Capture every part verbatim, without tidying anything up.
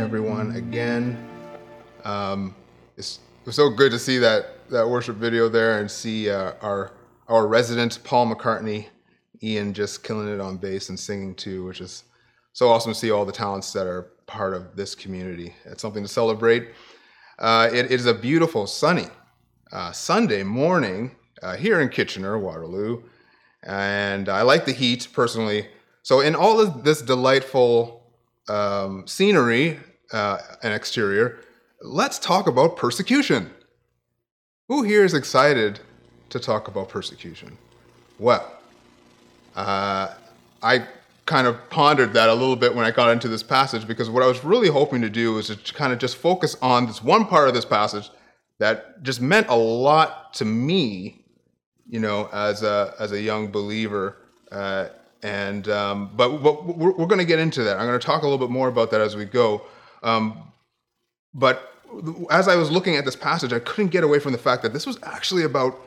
Everyone, again, um, it's, it was so good to see that, that worship video there and see uh, our our resident Paul McCartney, Ian, just killing it on bass and singing too, which is so awesome to see all the talents that are part of this community. It's something to celebrate. Uh, it, it is a beautiful, sunny uh, Sunday morning uh, here in Kitchener, Waterloo, and I like the heat personally. So in all of this delightful um, scenery uh, and exterior, let's talk about persecution. Who here is excited to talk about persecution? Well, uh, I kind of pondered that a little bit when I got into this passage, because what I was really hoping to do was to kind of just focus on this one part of this passage that just meant a lot to me, you know, as a as a young believer. Uh, and um, but, but we're, we're going to get into that. I'm going to talk a little bit more about that as we go. Um, but as I was looking at this passage, I couldn't get away from the fact that this was actually about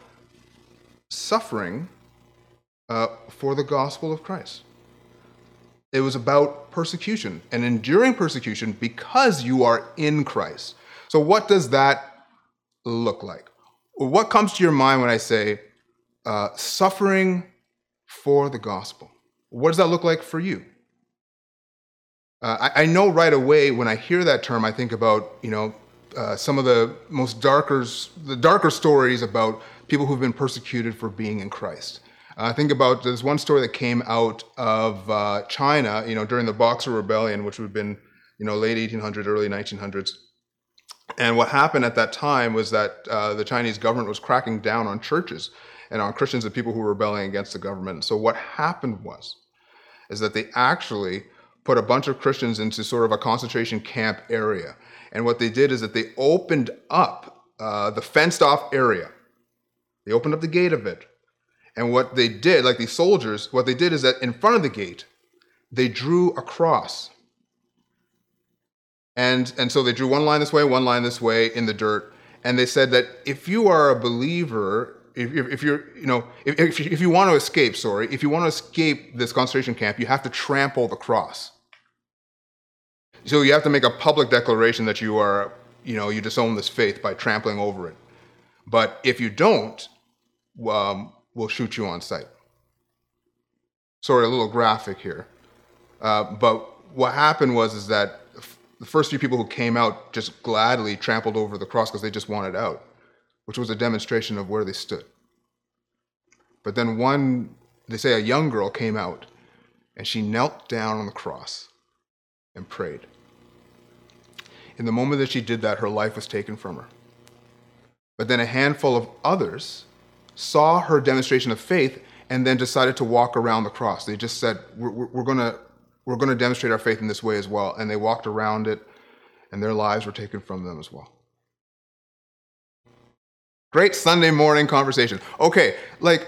suffering uh, for the gospel of Christ. It was about persecution and enduring persecution because you are in Christ. So what does that look like? What comes to your mind when I say uh, suffering for the gospel? What does that look like for you? Uh, I, I know right away when I hear that term, I think about, you know, uh, some of the most darker, the darker stories about people who've been persecuted for being in Christ. I uh, think about this one story that came out of uh, China, you know, during the Boxer Rebellion, which would have been, you know, late eighteen hundreds, early nineteen hundreds. And what happened at that time was that uh, the Chinese government was cracking down on churches and on Christians and people who were rebelling against the government. So what happened was, is that they actually put a bunch of Christians into sort of a concentration camp area. And what they did is that they opened up uh, the fenced off area. They opened up the gate of it. And what they did, like these soldiers, what they did is that in front of the gate, they drew a cross. And and so they drew one line this way, one line this way in the dirt. And they said that if you are a believer, if, if you're, you know, if, if, if you want to escape, sorry, if you want to escape this concentration camp, you have to trample the cross. So you have to make a public declaration that you are, you know, you disown this faith by trampling over it. But if you don't, um, we'll shoot you on sight. Sorry, a little graphic here. Uh, but what happened was is that f- the first few people who came out just gladly trampled over the cross because they just wanted out, which was a demonstration of where they stood. But then one, they say a young girl came out, and she knelt down on the cross and prayed. In the moment that she did that, her life was taken from her. But then a handful of others saw her demonstration of faith and then decided to walk around the cross. They just said, we're, we're going to we're going to demonstrate our faith in this way as well. And they walked around it, and their lives were taken from them as well. Great Sunday morning conversation. Okay, like,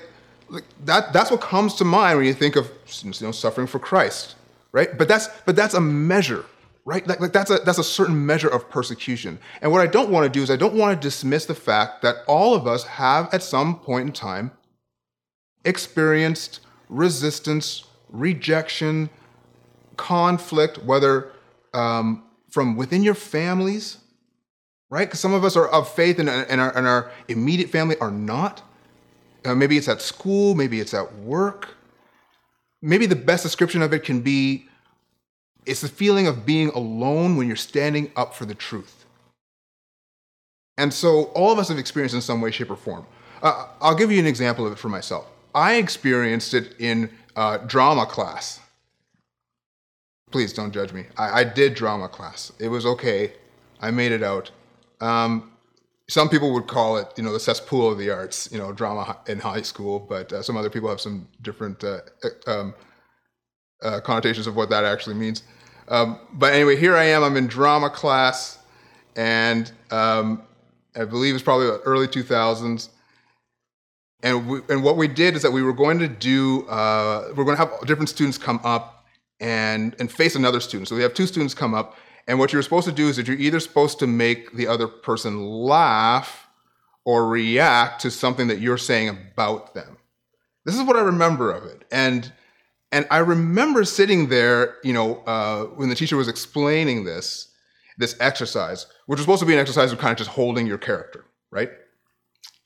like that that's what comes to mind when you think of, you know, suffering for Christ, right? But that's but that's a measure, right? Like, like that's a that's a certain measure of persecution. And what I don't want to do is I don't want to dismiss the fact that all of us have at some point in time experienced resistance, rejection, conflict, whether um, from within your families, right? Because some of us are of faith and, and, our, and our immediate family are not. Uh, maybe it's at school, maybe it's at work. Maybe the best description of it can be it's the feeling of being alone when you're standing up for the truth. And so all of us have experienced in some way, shape, or form. Uh, I'll give you an example of it for myself. I experienced it in uh, drama class. Please don't judge me. I, I did drama class. It was okay. I made it out. Um, some people would call it, you know, the cesspool of the arts, you know, drama in high school, but uh, some other people have some different uh, um, uh, connotations of what that actually means. Um, but anyway, here I am, I'm in drama class, and um, I believe it's probably early two thousands. And we, and what we did is that we were going to do, uh, we're going to have different students come up and, and face another student. So we have two students come up, and what you're supposed to do is that you're either supposed to make the other person laugh or react to something that you're saying about them. This is what I remember of it. And and I remember sitting there, you know, uh, when the teacher was explaining this, this exercise, which was supposed to be an exercise of kind of just holding your character, right?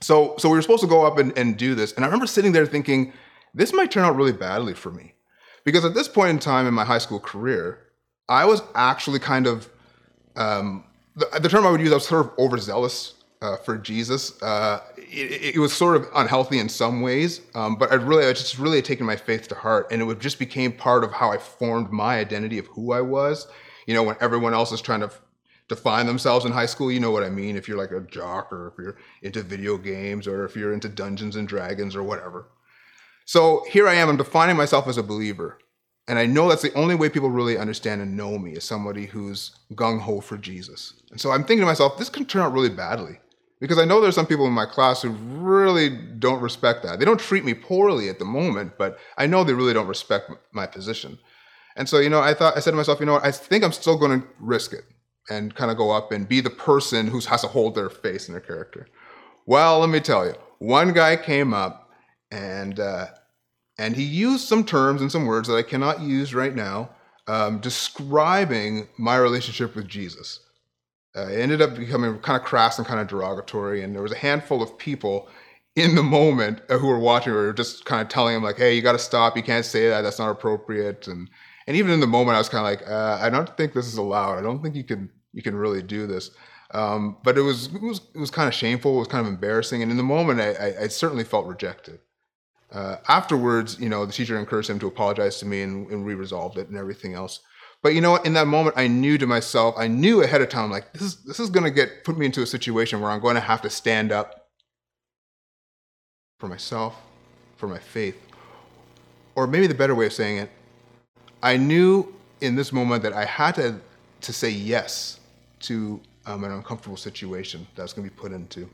So so we were supposed to go up and, and do this. And I remember sitting there thinking, this might turn out really badly for me. Because at this point in time in my high school career, I was actually kind of, um, the, the term I would use, I was sort of overzealous uh, for Jesus. Uh, it, it was sort of unhealthy in some ways, um, but I really, I just really had taken my faith to heart. And it just became part of how I formed my identity of who I was. You know, when everyone else is trying to define themselves in high school, you know what I mean? If you're like a jock, or if you're into video games, or if you're into Dungeons and Dragons or whatever. So here I am, I'm defining myself as a believer. And I know that's the only way people really understand and know me, is somebody who's gung-ho for Jesus. And so I'm thinking to myself, this can turn out really badly, because I know there's some people in my class who really don't respect that. They don't treat me poorly at the moment, but I know they really don't respect my position. And so, you know, I thought, I said to myself, you know what, I think I'm still going to risk it and kind of go up and be the person who has to hold their face and their character. Well, let me tell you, one guy came up and uh, and he used some terms and some words that I cannot use right now, um, describing my relationship with Jesus. Uh, it ended up becoming kind of crass and kind of derogatory, and there was a handful of people in the moment who were watching, who were just kind of telling him, like, hey, you got to stop, you can't say that, that's not appropriate. And and even in the moment, I was kind of like, uh, I don't think this is allowed. I don't think you can... you can really do this. Um, but it was, it was it was kind of shameful. It was kind of embarrassing. And in the moment, I, I, I certainly felt rejected. Uh, afterwards, you know, the teacher encouraged him to apologize to me, and, and we resolved it and everything else. But you know what? In that moment, I knew to myself, I knew ahead of time, like, this is this is going to get put me into a situation where I'm going to have to stand up for myself, for my faith. Or maybe the better way of saying it, I knew in this moment that I had to to say yes to um, an uncomfortable situation that I was going to be put into.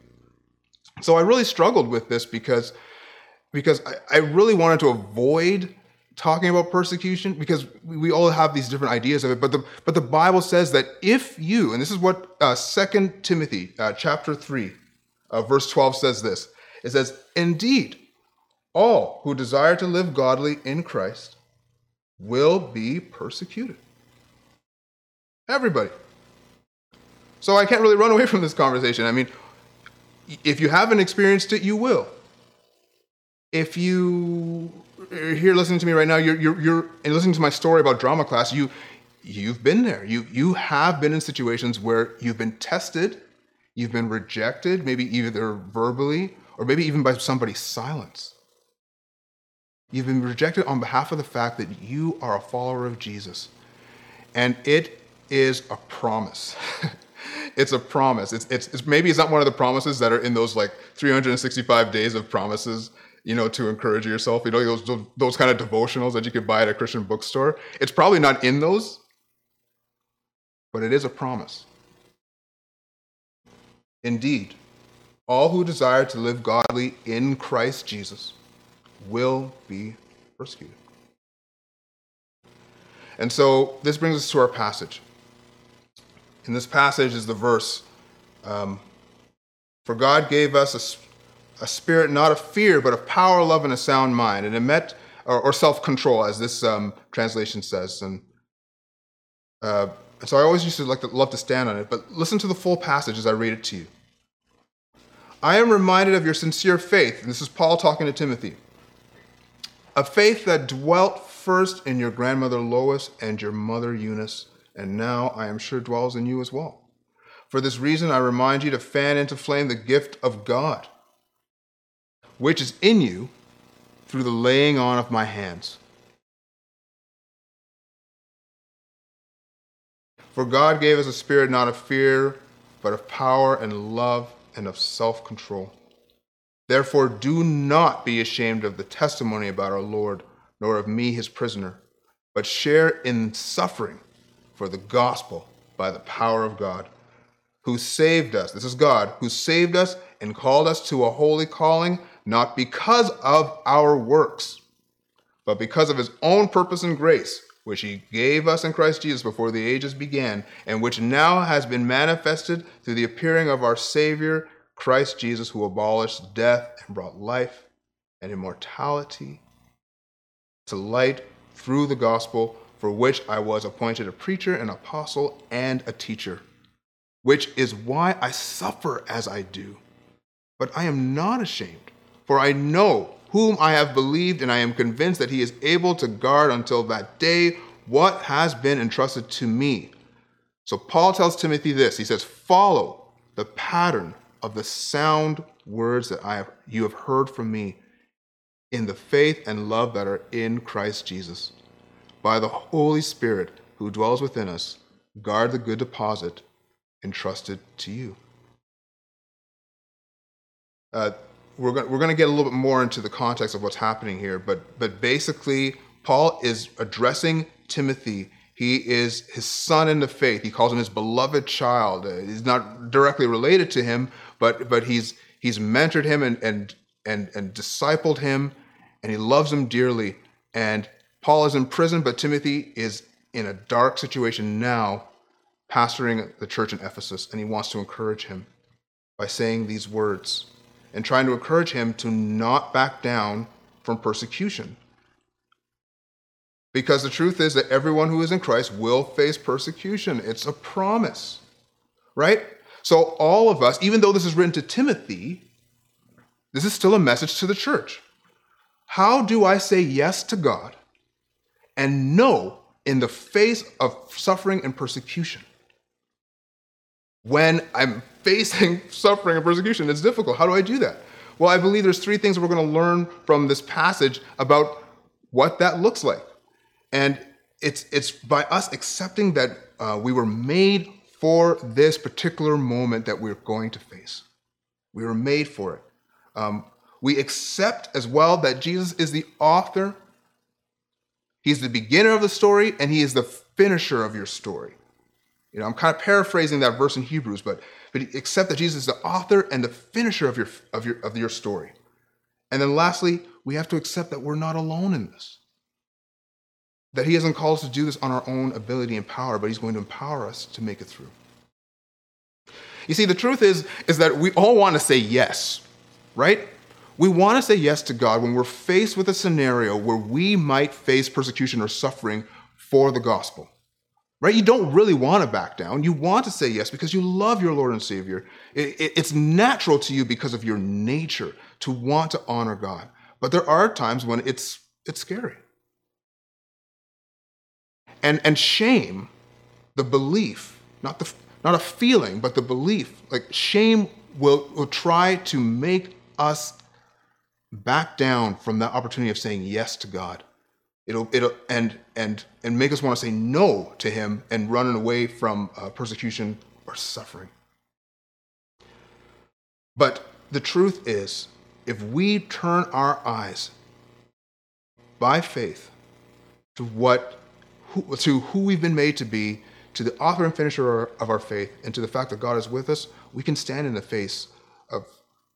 So I really struggled with this because because I, I really wanted to avoid talking about persecution, because we all have these different ideas of it. But the but the Bible says that if you, and this is what uh, Second Timothy uh, chapter three, uh, verse twelve says this. It says, "Indeed, all who desire to live godly in Christ will be persecuted." Everybody. So I can't really run away from this conversation. I mean, if you haven't experienced it, you will. If you are here listening to me right now, you're you're, you're and listening to my story about drama class, you you've been there. You you have been in situations where you've been tested, you've been rejected, maybe either verbally or maybe even by somebody's silence. You've been rejected on behalf of the fact that you are a follower of Jesus. And it is a promise. It's a promise. It's, it's it's maybe it's not one of the promises that are in those like three hundred sixty-five days of promises, you know, to encourage yourself. You know, those those kind of devotionals that you could buy at a Christian bookstore. It's probably not in those, but it is a promise. Indeed, all who desire to live godly in Christ Jesus will be persecuted. And so this brings us to our passage. And this passage is the verse, um, "For God gave us a, a spirit not of fear, but of power, love, and a sound mind," and it meant, or, or self-control, as this um, translation says. And uh, so I always used to, like to love to stand on it, but listen to the full passage as I read it to you. "I am reminded of your sincere faith," and this is Paul talking to Timothy, "a faith that dwelt first in your grandmother Lois and your mother Eunice, and now I am sure dwells in you as well. For this reason, I remind you to fan into flame the gift of God, which is in you through the laying on of my hands. For God gave us a spirit not of fear, but of power and love and of self-control. Therefore, do not be ashamed of the testimony about our Lord, nor of me, his prisoner, but share in suffering for the gospel by the power of God. who saved us. This is God, who saved us and called us to a holy calling, not because of our works, but because of his own purpose and grace, which he gave us in Christ Jesus before the ages began, and which now has been manifested through the appearing of our Savior, Christ Jesus, who abolished death and brought life and immortality to light through the gospel, for which I was appointed a preacher, an apostle, and a teacher, which is why I suffer as I do. But I am not ashamed, for I know whom I have believed, and I am convinced that he is able to guard until that day what has been entrusted to me. So Paul tells Timothy this. He says, follow the pattern of the sound words that I have, you have heard from me in the faith and love that are in Christ Jesus. By the Holy Spirit who dwells within us, guard the good deposit entrusted to you. Uh, we're going we're going to get a little bit more into the context of what's happening here, but but basically Paul is addressing Timothy. He is his son in the faith. He calls him his beloved child. Uh, he's not directly related to him, but but he's he's mentored him and and and and discipled him, and he loves him dearly. And Paul is in prison, but Timothy is in a dark situation now, pastoring the church in Ephesus, and he wants to encourage him by saying these words and trying to encourage him to not back down from persecution. Because the truth is that everyone who is in Christ will face persecution. It's a promise, right? So all of us, even though this is written to Timothy, this is still a message to the church. How do I say yes to God and no in the face of suffering and persecution? When I'm facing suffering and persecution, it's difficult. How do I do that? Well, I believe there's three things we're going to learn from this passage about what that looks like. And it's it's by us accepting that uh, we were made for this particular moment that we're going to face. We were made for it. Um, we accept as well that Jesus is the author. He's the beginner of the story, and he is the finisher of your story. You know, I'm kind of paraphrasing that verse in Hebrews, but but accept that Jesus is the author and the finisher of your of your of your story. And then lastly, we have to accept that we're not alone in this. That he hasn't called us to do this on our own ability and power, but he's going to empower us to make it through. You see, the truth is, is that we all want to say yes, right? We want to say yes to God when we're faced with a scenario where we might face persecution or suffering for the gospel, right? You don't really want to back down. You want to say yes because you love your Lord and Savior. It, it, it's natural to you because of your nature to want to honor God. But there are times when it's it's scary. And and shame, the belief, not the not a feeling, but the belief, like shame will, will try to make us back down from that opportunity of saying yes to God. It'll it'll and and and make us want to say no to him and running away from uh, persecution or suffering. But the truth is, if we turn our eyes by faith to what who, to who we've been made to be, to the author and finisher of our faith, and to the fact that God is with us, we can stand in the face of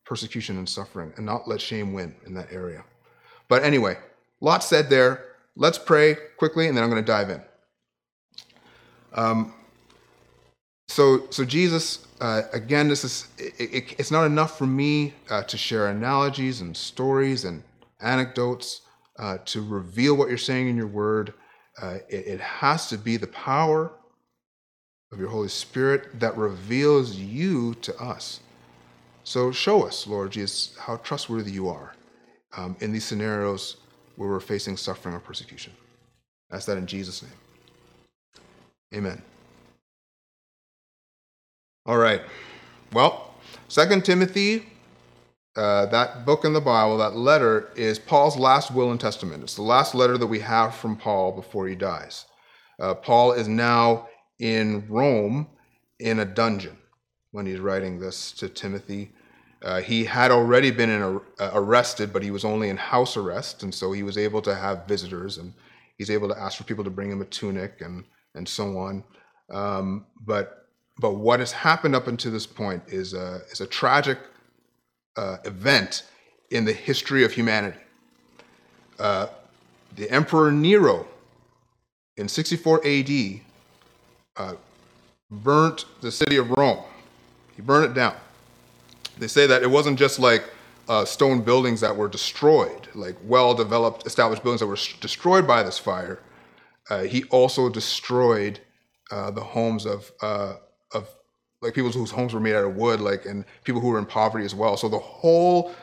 persecution and suffering and not let shame win in that area. But anyway, lots said there. Let's pray quickly, and then I'm going to dive in. Um, so, so Jesus, uh, again, this is it, it, it's not enough for me uh, to share analogies and stories and anecdotes uh, to reveal what you're saying in your word. Uh, it, it has to be the power of your Holy Spirit that reveals you to us. So show us, Lord Jesus, how trustworthy you are um, in these scenarios where we're facing suffering or persecution. I ask that in Jesus' name. Amen. All right. Well, Second Timothy, uh, that book in the Bible, that letter is Paul's last will and testament. It's the last letter that we have from Paul before he dies. Uh, Paul is now in Rome in a dungeon when he's writing this to Timothy. Uh, he had already been in a, uh, arrested, but he was only in house arrest, and so he was able to have visitors, and he's able to ask for people to bring him a tunic and and so on. Um, but But what has happened up until this point is a, is a tragic uh, event in the history of humanity. Uh, the Emperor Nero, in sixty-four A D, uh, burnt the city of Rome. He burned it down. They say that it wasn't just like uh, stone buildings that were destroyed, like well-developed, established buildings that were sh- destroyed by this fire. Uh, he also destroyed uh, the homes of uh, of like people whose homes were made out of wood, like and people who were in poverty as well. So the whole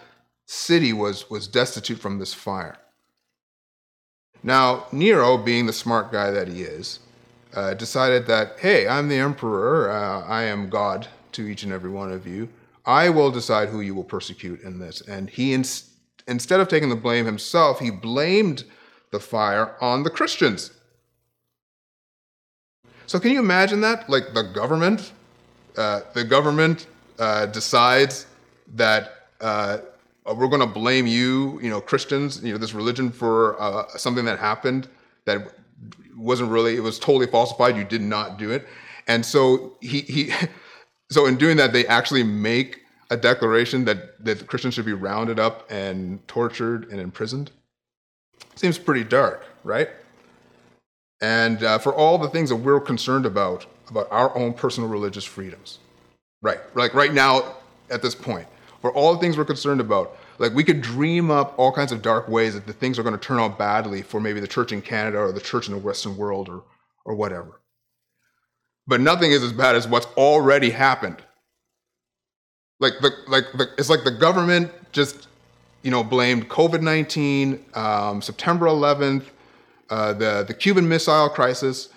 city was was destitute from this fire. Now Nero, being the smart guy that he is, uh, decided that, hey, I'm the emperor. Uh, I am God to each and every one of you. I will decide who you will persecute in this. And he, ins- instead of taking the blame himself, he blamed the fire on the Christians. So can you imagine that? Like the government, uh, the government uh, decides that uh, we're going to blame you, you know, Christians, you know, this religion for uh, something that happened that wasn't really, it was totally falsified. You did not do it. And so he, he so in doing that, they actually make a declaration that, that the Christians should be rounded up and tortured and imprisoned. Seems pretty dark, right? And uh, for all the things that we're concerned about, about our own personal religious freedoms, right? Like right now, at this point, for all the things we're concerned about, like we could dream up all kinds of dark ways that the things are going to turn out badly for maybe the church in Canada or the church in the Western world or or whatever. But nothing is as bad as what's already happened. Like the like the, it's like the government just, you know, blamed COVID nineteen, um, September eleventh. Uh, the the Cuban Missile Crisis,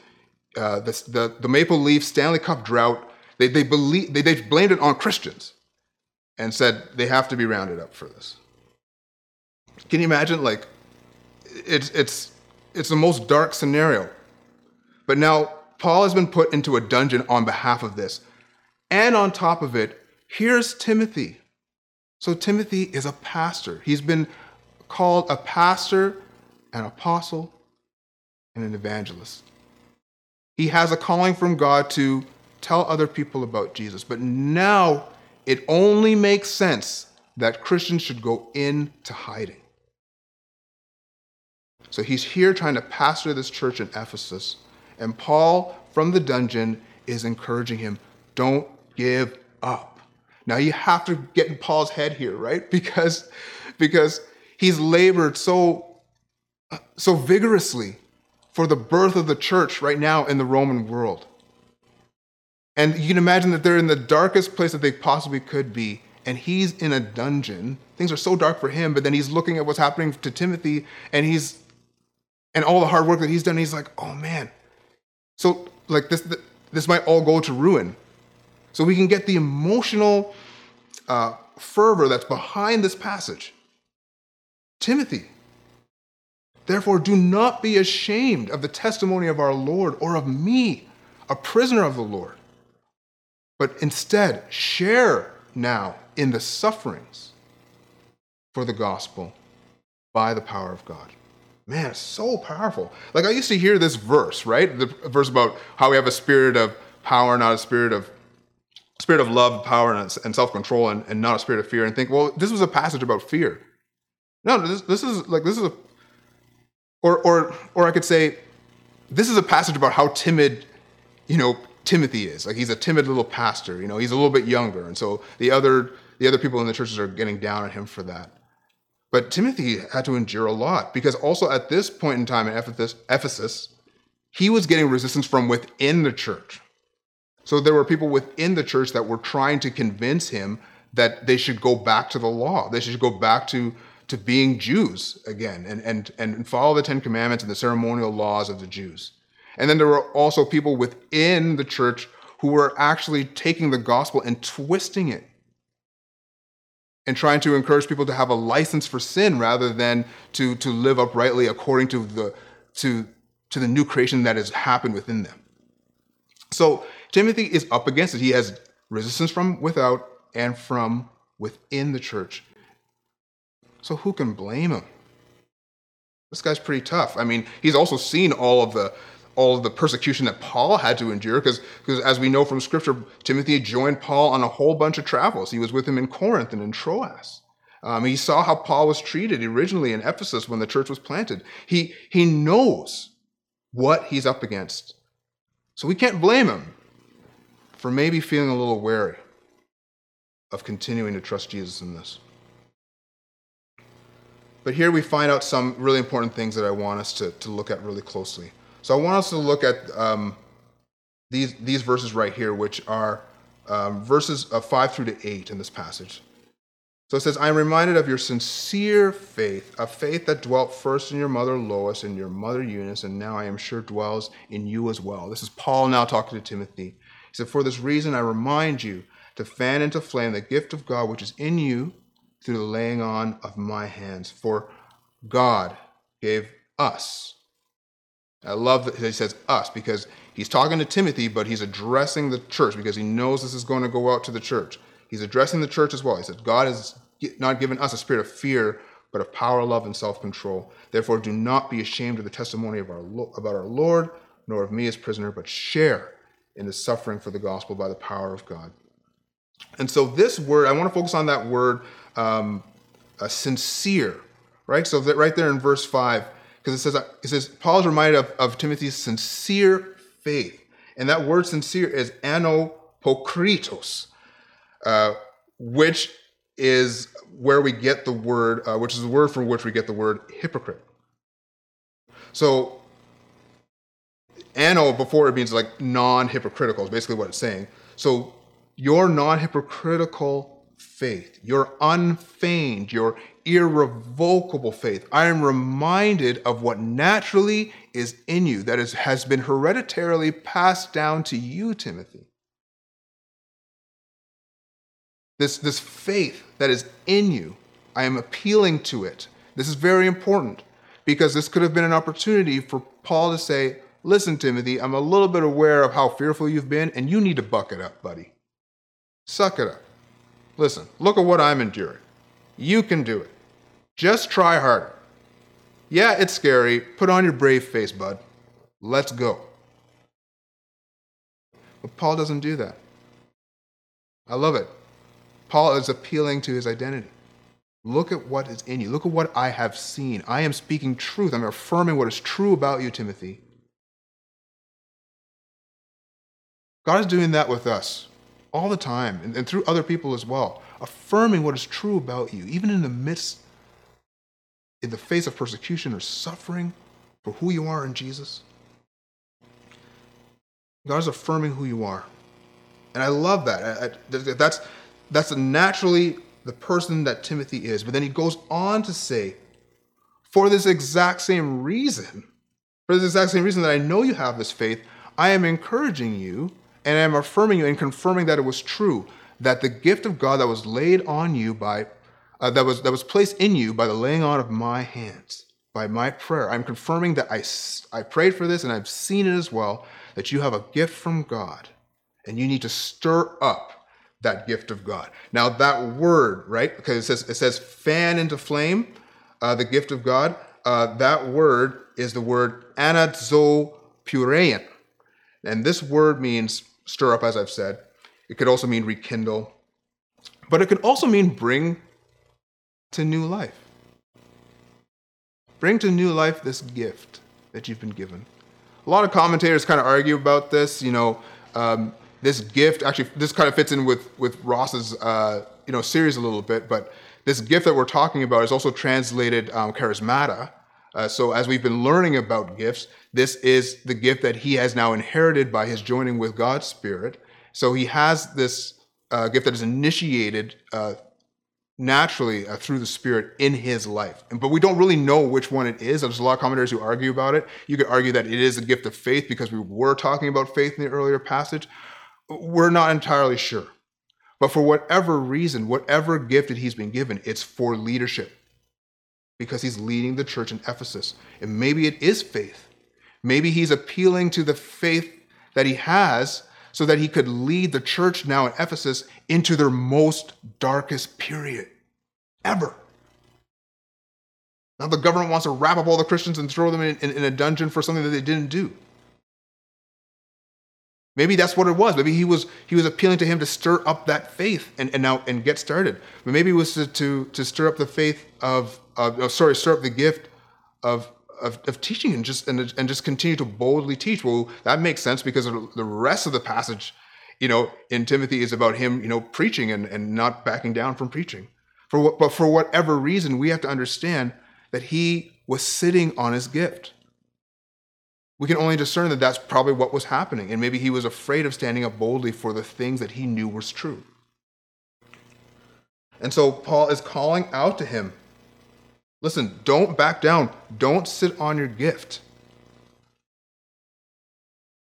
uh, the, the the Maple Leaf Stanley Cup drought, they they believe they they blamed it on Christians, and said they have to be rounded up for this. Can you imagine? Like, it's it's it's the most dark scenario. But now Paul has been put into a dungeon on behalf of this, and on top of it, here's Timothy. So Timothy is a pastor. He's been called a pastor, an apostle, and an evangelist. He has a calling from God to tell other people about Jesus, but now it only makes sense that Christians should go into hiding. So he's here trying to pastor this church in Ephesus, and Paul from the dungeon is encouraging him, don't give up. Now you have to get in Paul's head here, right? Because, because he's labored so, so vigorously for the birth of the church right now in the Roman world. And you can imagine that they're in the darkest place that they possibly could be, and he's in a dungeon. Things are so dark for him, but then he's looking at what's happening to Timothy, and he's and all the hard work that he's done, and he's like, oh man. So like this this might all go to ruin. So we can get the emotional uh, fervor that's behind this passage. Timothy, therefore, do not be ashamed of the testimony of our Lord or of me, a prisoner of the Lord, but instead share now in the sufferings for the gospel by the power of God. Man, it's so powerful. Like I used to hear this verse, right? The verse about how we have a spirit of power, not a spirit of spirit of love, power, and self-control, and, and not a spirit of fear, and think, well, this was a passage about fear. No, this, this is like this is a Or, or, or I could say, this is a passage about how timid, you know, Timothy is. Like he's a timid little pastor. You know, he's a little bit younger, and so the other, the other people in the churches are getting down on him for that. But Timothy had to endure a lot because also at this point in time in Ephesus, Ephesus, he was getting resistance from within the church. So there were people within the church that were trying to convince him that they should go back to the law. They should go back to. to being Jews again and, and, and follow the Ten Commandments and the ceremonial laws of the Jews. And then there were also people within the church who were actually taking the gospel and twisting it and trying to encourage people to have a license for sin rather than to, to live uprightly according to the, to, to the new creation that has happened within them. So Timothy is up against it. He has resistance from without and from within the church. So who can blame him? This guy's pretty tough. I mean, he's also seen all of the all the persecution that Paul had to endure, because as we know from Scripture, Timothy joined Paul on a whole bunch of travels. He was with him in Corinth and in Troas. Um, he saw how Paul was treated originally in Ephesus when the church was planted. He, he knows what he's up against. So we can't blame him for maybe feeling a little wary of continuing to trust Jesus in this. But here we find out some really important things that I want us to, to look at really closely. So I want us to look at um, these these verses right here, which are um, verses of five through to eight in this passage. So it says, "I am reminded of your sincere faith, a faith that dwelt first in your mother Lois and your mother Eunice, and now I am sure dwells in you as well." This is Paul now talking to Timothy. He said, "For this reason I remind you to fan into flame the gift of God which is in you through the laying on of my hands. For God gave us." I love that he says us, because he's talking to Timothy, but he's addressing the church because he knows this is going to go out to the church. He's addressing the church as well. He said, God has not given us a spirit of fear, but of power, love, and self-control. Therefore, do not be ashamed of the testimony of our about our Lord, nor of me as prisoner, but share in the suffering for the gospel by the power of God. And so this word, I want to focus on that word, um, uh, sincere, right? So that right there in verse five, because it says, it says Paul's reminded of, of Timothy's sincere faith. And that word sincere is anopokritos, uh, which is where we get the word, uh, which is the word from which we get the word hypocrite. So ano before it means like non-hypocritical is basically what it's saying. So your non-hypocritical faith, your unfeigned, your irrevocable faith. I am reminded of what naturally is in you, that is, has been hereditarily passed down to you, Timothy. This, this faith that is in you, I am appealing to it. This is very important, because this could have been an opportunity for Paul to say, listen, Timothy, I'm a little bit aware of how fearful you've been, and you need to buck it up, buddy. Suck it up. Listen, look at what I'm enduring. You can do it. Just try harder. Yeah, it's scary. Put on your brave face, bud. Let's go. But Paul doesn't do that. I love it. Paul is appealing to his identity. Look at what is in you. Look at what I have seen. I am speaking truth. I'm affirming what is true about you, Timothy. God is doing that with us all the time, and, and through other people as well, affirming what is true about you, even in the midst, in the face of persecution or suffering for who you are in Jesus. God is affirming who you are. And I love that. I, I, that's, that's naturally the person that Timothy is. But then he goes on to say, for this exact same reason, for this exact same reason that I know you have this faith, I am encouraging you, and I am affirming you and confirming that it was true, that the gift of God that was laid on you by, uh, that was that was placed in you by the laying on of my hands, by my prayer. I'm confirming that I, I prayed for this, and I've seen it as well, that you have a gift from God, and you need to stir up that gift of God. Now that word, right, because it says, it says fan into flame, uh, the gift of God, uh, that word is the word anazopurein. And this word means stir up, as I've said. It could also mean rekindle, but it could also mean bring to new life. Bring to new life this gift that you've been given. A lot of commentators kind of argue about this. You know, um, this gift, actually, this kind of fits in with, with Ross's uh, you know, series a little bit, but this gift that we're talking about is also translated um, charismata. Uh, so as we've been learning about gifts, this is the gift that he has now inherited by his joining with God's Spirit. So he has this uh, gift that is initiated uh, naturally uh, through the Spirit in his life. And, but we don't really know which one it is. There's a lot of commentators who argue about it. You could argue that it is a gift of faith because we were talking about faith in the earlier passage. We're not entirely sure. But for whatever reason, whatever gift that he's been given, it's for leadership, because he's leading the church in Ephesus. And maybe it is faith. Maybe he's appealing to the faith that he has so that he could lead the church now in Ephesus into their most darkest period ever. Now the government wants to wrap up all the Christians and throw them in, in, in a dungeon for something that they didn't do. Maybe that's what it was. Maybe he was he was appealing to him to stir up that faith and, and now and get started. But maybe it was to to, to stir up the faith of, of sorry, stir up the gift of of, of teaching and just and, and just continue to boldly teach. Well, that makes sense because the rest of the passage, you know, in Timothy is about him, you know, preaching and, and not backing down from preaching. For what, but for whatever reason, we have to understand that he was sitting on his gift. We can only discern that that's probably what was happening. And maybe he was afraid of standing up boldly for the things that he knew was true. And so Paul is calling out to him. Listen, don't back down. Don't sit on your gift.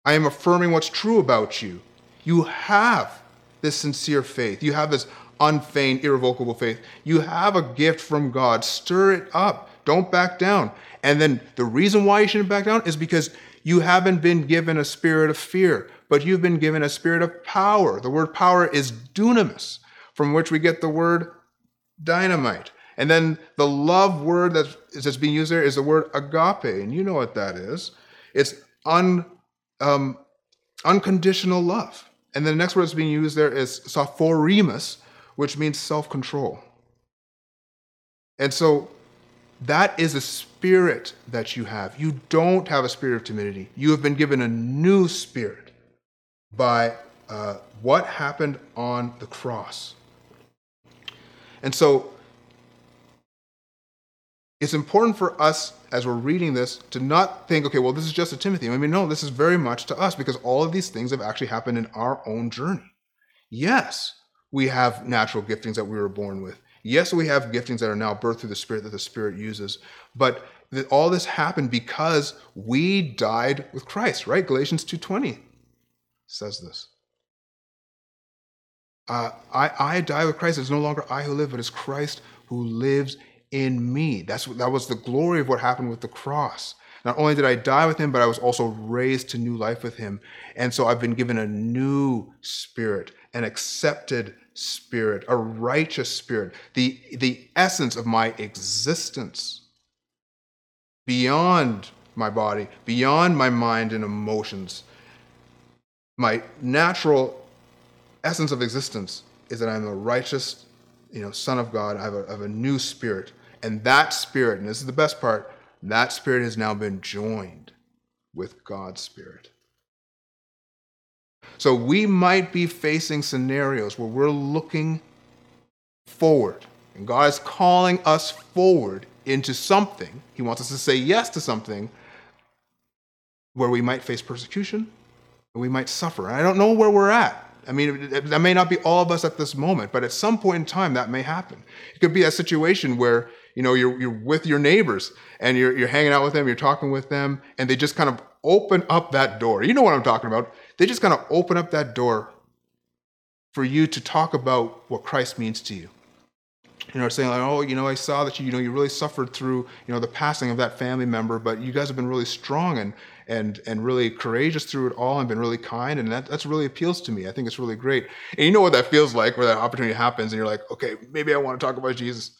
I am affirming what's true about you. You have this sincere faith. You have this unfeigned, irrevocable faith. You have a gift from God. Stir it up. Don't back down. And then the reason why you shouldn't back down is because you haven't been given a spirit of fear, but you've been given a spirit of power. The word power is dunamis, from which we get the word dynamite. And then the love word that is that's being used there is the word agape, and you know what that is. It's un, um, unconditional love. And the next word that's being used there is sophoremus, which means self-control. And so that is a spirit that you have. You don't have a spirit of timidity. You have been given a new spirit by uh, what happened on the cross. And so it's important for us, as we're reading this, to not think, okay, well, this is just to Timothy. I mean, no, this is very much to us because all of these things have actually happened in our own journey. Yes, we have natural giftings that we were born with. Yes, we have giftings that are now birthed through the Spirit that the Spirit uses, but that all this happened because we died with Christ, right? Galatians two twenty says this. Uh, I, I die with Christ. It's no longer I who live, but it's Christ who lives in me. That's what, that was the glory of what happened with the cross. Not only did I die with him, but I was also raised to new life with him. And so I've been given a new spirit, an accepted spirit, a righteous spirit, the the essence of my existence beyond my body, beyond my mind and emotions. My natural essence of existence is that I'm a righteous, you know, son of God. I have a, have a new spirit. And that spirit, and this is the best part, that spirit has now been joined with God's spirit. So we might be facing scenarios where we're looking forward, and God is calling us forward into something. He wants us to say yes to something where we might face persecution, and we might suffer. And I don't know where we're at. I mean, that may not be all of us at this moment, but at some point in time, that may happen. It could be a situation where, you know, you're you're with your neighbors, and you're you're hanging out with them, you're talking with them, and they just kind of open up that door. You know what I'm talking about. They just kind of open up that door for you to talk about what Christ means to you. You know, saying like, oh, you know, I saw that you, you know, you really suffered through, you know, the passing of that family member, but you guys have been really strong and and and really courageous through it all and been really kind, and that that's really appeals to me. I think it's really great. And you know what that feels like where that opportunity happens and you're like, okay, maybe I want to talk about Jesus.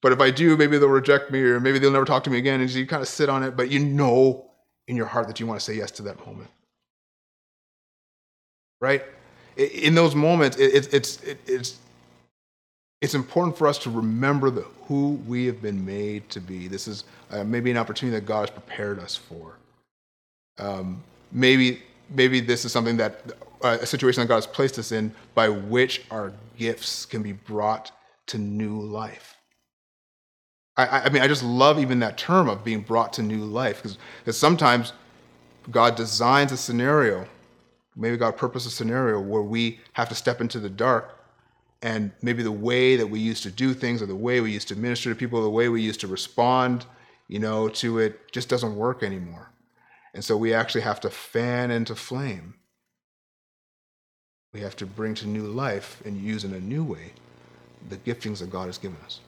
But if I do, maybe they'll reject me or maybe they'll never talk to me again. And you kind of sit on it, but you know in your heart that you want to say yes to that moment. Right? In those moments, it's it's it's it's important for us to remember the, who we have been made to be. This is uh, maybe an opportunity that God has prepared us for. Um, maybe maybe this is something that uh, a situation that God has placed us in by which our gifts can be brought to new life. I, I mean, I just love even that term of being brought to new life because sometimes God designs a scenario. Maybe God purposed a scenario where we have to step into the dark, and maybe the way that we used to do things or the way we used to minister to people, the way we used to respond, you know, to it just doesn't work anymore. And so we actually have to fan into flame. We have to bring to new life and use in a new way the giftings that God has given us.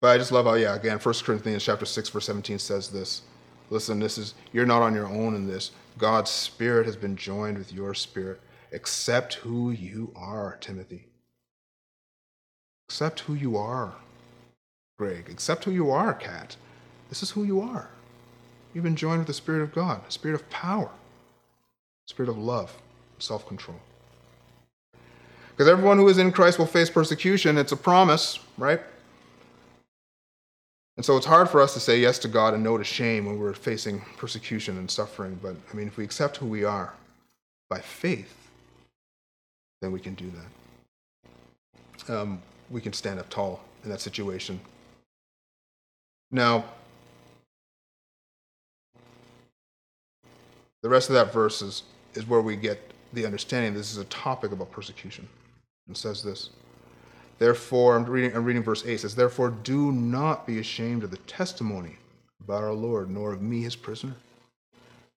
But I just love how, yeah, again, First Corinthians chapter six, verse seventeen says this. Listen, this is, you're not on your own in this. God's spirit has been joined with your spirit. Accept who you are, Timothy. Accept who you are, Greg. Accept who you are, Kat. This is who you are. You've been joined with the Spirit of God, a Spirit of power, a Spirit of love, self-control. Because everyone who is in Christ will face persecution. It's a promise, right? And so it's hard for us to say yes to God and no to shame when we're facing persecution and suffering. But, I mean, if we accept who we are by faith, then we can do that. Um, we can stand up tall in that situation. Now, the rest of that verse is, is where we get the understanding this is a topic about persecution. It says this. Therefore, I'm reading, I'm reading verse eight. It says, therefore, do not be ashamed of the testimony about our Lord, nor of me, his prisoner,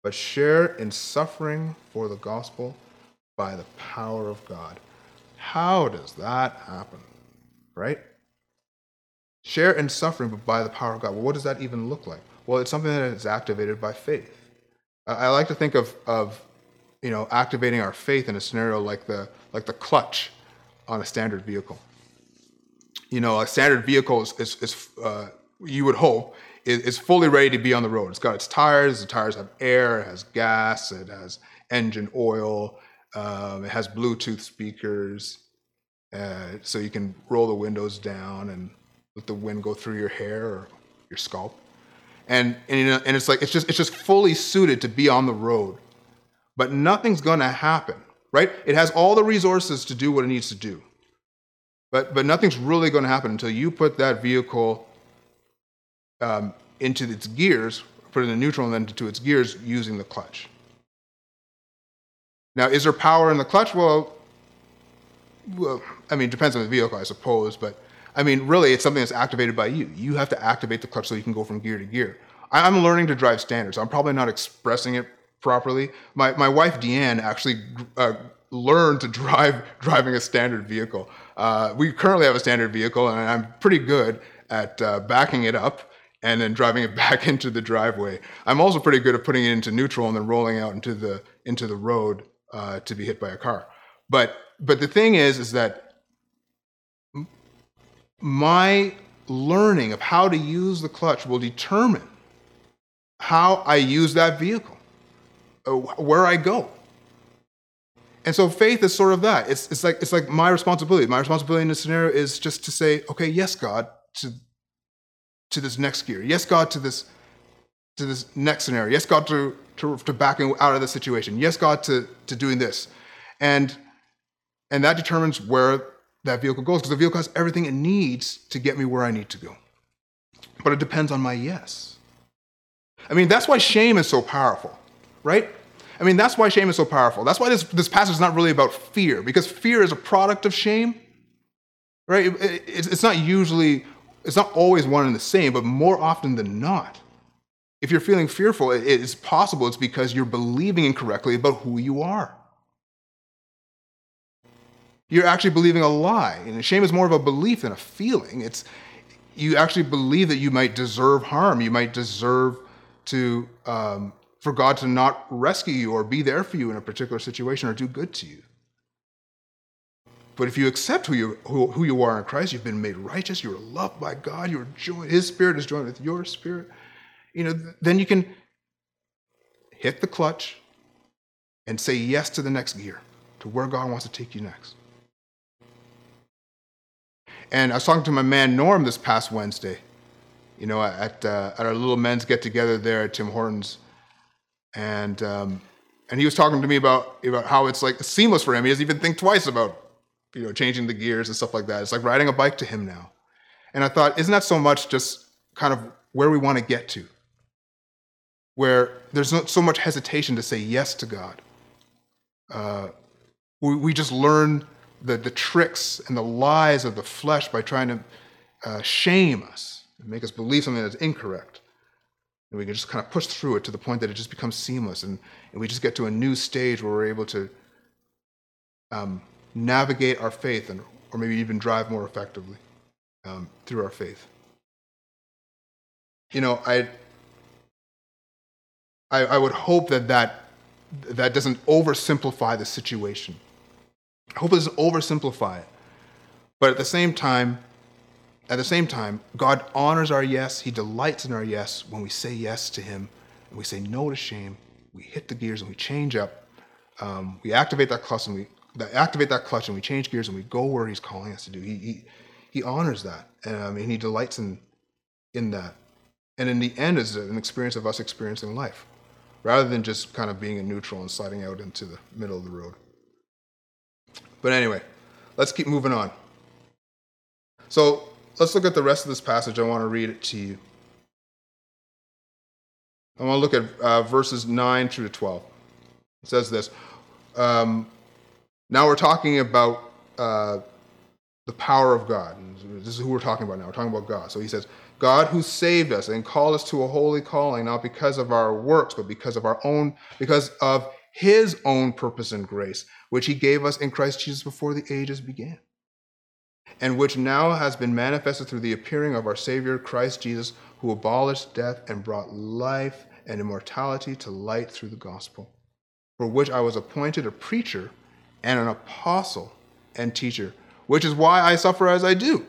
but share in suffering for the gospel by the power of God. How does that happen? Right? Share in suffering, but by the power of God. Well, what does that even look like? Well, it's something that is activated by faith. I like to think of, of you know, activating our faith in a scenario like the like the clutch on a standard vehicle. You know, a standard vehicle is, is, is uh, you would hope, is, is fully ready to be on the road. It's got its tires. The tires have air. It has gas. It has engine oil. Um, it has Bluetooth speakers, uh, so you can roll the windows down and let the wind go through your hair or your scalp. And and you know, and it's like it's just it's just fully suited to be on the road, but nothing's gonna happen, right? It has all the resources to do what it needs to do, but but nothing's really gonna happen until you put that vehicle um, into its gears, put it in neutral, and then into its gears using the clutch. Now, is there power in the clutch? Well, well, I mean, it depends on the vehicle, I suppose, but. I mean, really, it's something that's activated by you. You have to activate the clutch so you can go from gear to gear. I'm learning to drive standards. I'm probably not expressing it properly. My my wife, Deanne, actually uh, learned to drive driving a standard vehicle. Uh, we currently have a standard vehicle, and I'm pretty good at uh, backing it up and then driving it back into the driveway. I'm also pretty good at putting it into neutral and then rolling out into the into the road uh, to be hit by a car. But but the thing is, is that my learning of how to use the clutch will determine how I use that vehicle, where I go. And so faith is sort of that. It's, it's like it's like my responsibility. My responsibility in this scenario is just to say, okay, yes, God, to, to this next gear. Yes, God, to this to this next scenario. Yes, God, to to, to backing out of this situation. Yes, God, to, to doing this. And and that determines where that vehicle goes, because the vehicle has everything it needs to get me where I need to go. But it depends on my yes. I mean, that's why shame is so powerful, right? I mean, that's why shame is so powerful. That's why this, this passage is not really about fear, because fear is a product of shame, right? It, it, it's not usually, it's not always one and the same, but more often than not, if you're feeling fearful, it, it's possible it's because you're believing incorrectly about who you are. You're actually believing a lie. And shame is more of a belief than a feeling. It's you actually believe that you might deserve harm. You might deserve to um, for God to not rescue you or be there for you in a particular situation or do good to you. But if you accept who you who, who you are in Christ, you've been made righteous. You're loved by God. You're joined. His Spirit is joined with your spirit. You know, th- then you can hit the clutch and say yes to the next gear, to where God wants to take you next. And I was talking to my man Norm this past Wednesday, you know, at uh, at our little men's get together there at Tim Hortons, and um, and he was talking to me about about how it's like seamless for him. He doesn't even think twice about, you know, changing the gears and stuff like that. It's like riding a bike to him now. And I thought, isn't that so much just kind of where we want to get to, where there's not so much hesitation to say yes to God. Uh, we we just learn The, the tricks and the lies of the flesh by trying to uh, shame us and make us believe something that's incorrect. And we can just kind of push through it to the point that it just becomes seamless. And, and we just get to a new stage where we're able to um, navigate our faith and, or maybe even drive more effectively um, through our faith. You know, I, I, I would hope that that, that doesn't oversimplify the situation. I hope this doesn't oversimplify it. But at the same time, at the same time, God honors our yes. He delights in our yes when we say yes to him and we say no to shame. We hit the gears and we change up. Um, we activate that clutch and we that activate that clutch and we change gears and we go where He's calling us to do. He he, he honors that, um, and He delights in in that. And in the end, is an experience of us experiencing life, rather than just kind of being in neutral and sliding out into the middle of the road. But anyway, let's keep moving on. So let's look at the rest of this passage. I want to read it to you. I want to look at uh, verses nine through to twelve. It says this. Um, now we're talking about uh, the power of God. This is who we're talking about now. We're talking about God. So he says, God who saved us and called us to a holy calling, not because of our works, but because of our own, because of His own purpose and grace, which He gave us in Christ Jesus before the ages began, and which now has been manifested through the appearing of our Savior, Christ Jesus, who abolished death and brought life and immortality to light through the gospel, for which I was appointed a preacher and an apostle and teacher, which is why I suffer as I do.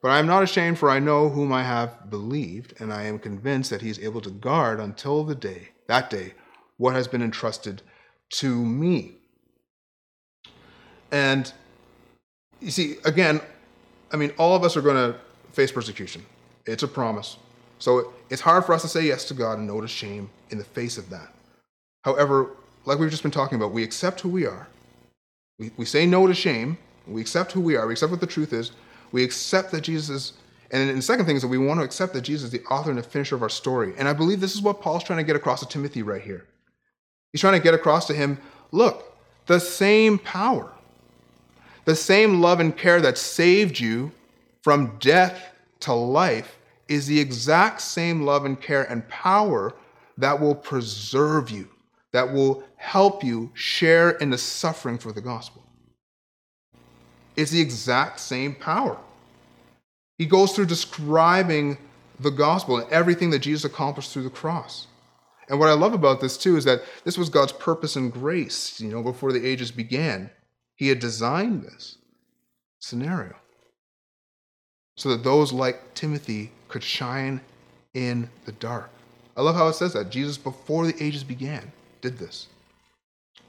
But I am not ashamed, for I know whom I have believed, and I am convinced that He is able to guard until the day, that day, what has been entrusted to me. And you see, again, I mean, all of us are going to face persecution. It's a promise. So it's hard for us to say yes to God and no to shame in the face of that. However, like we've just been talking about, we accept who we are. We we say no to shame. We accept who we are. We accept what the truth is. We accept that Jesus, and the second thing is that we want to accept that Jesus is the author and the finisher of our story. And I believe this is what Paul's trying to get across to Timothy right here. He's trying to get across to him, look, the same power, the same love and care that saved you from death to life is the exact same love and care and power that will preserve you, that will help you share in the suffering for the gospel. It's the exact same power. He goes through describing the gospel and everything that Jesus accomplished through the cross. And what I love about this too is that this was God's purpose and grace, you know, before the ages began. He had designed this scenario so that those like Timothy could shine in the dark. I love how it says that. Jesus, before the ages began, did this.